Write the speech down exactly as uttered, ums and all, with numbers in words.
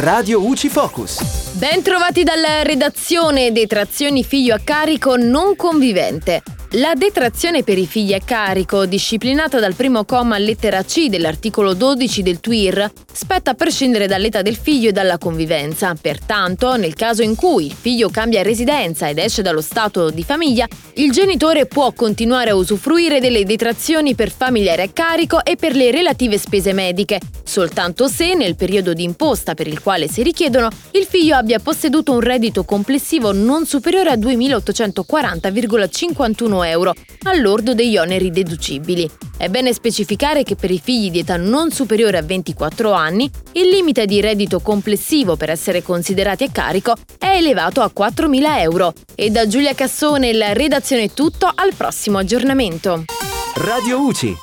Radio U C I Focus. Ben trovati dalla redazione. Detrazioni figlio a carico non convivente. La detrazione per i figli a carico, disciplinata dal primo comma lettera C dell'articolo dodici del T U I R, spetta a prescindere dall'età del figlio e dalla convivenza. Pertanto, nel caso in cui il figlio cambia residenza ed esce dallo stato di famiglia, il genitore può continuare a usufruire delle detrazioni per familiare a carico e per le relative spese mediche, soltanto se, nel periodo di imposta per il quale si richiedono, il figlio abbia posseduto un reddito complessivo non superiore a duemilaottocentoquaranta virgola cinquantuno euro all'ordo degli oneri deducibili. È bene specificare che per i figli di età non superiore a ventiquattro anni il limite di reddito complessivo per essere considerati a carico è elevato a quattromila euro. E da Giulia Cassone, la redazione è tutto, al prossimo aggiornamento. Radio U C I.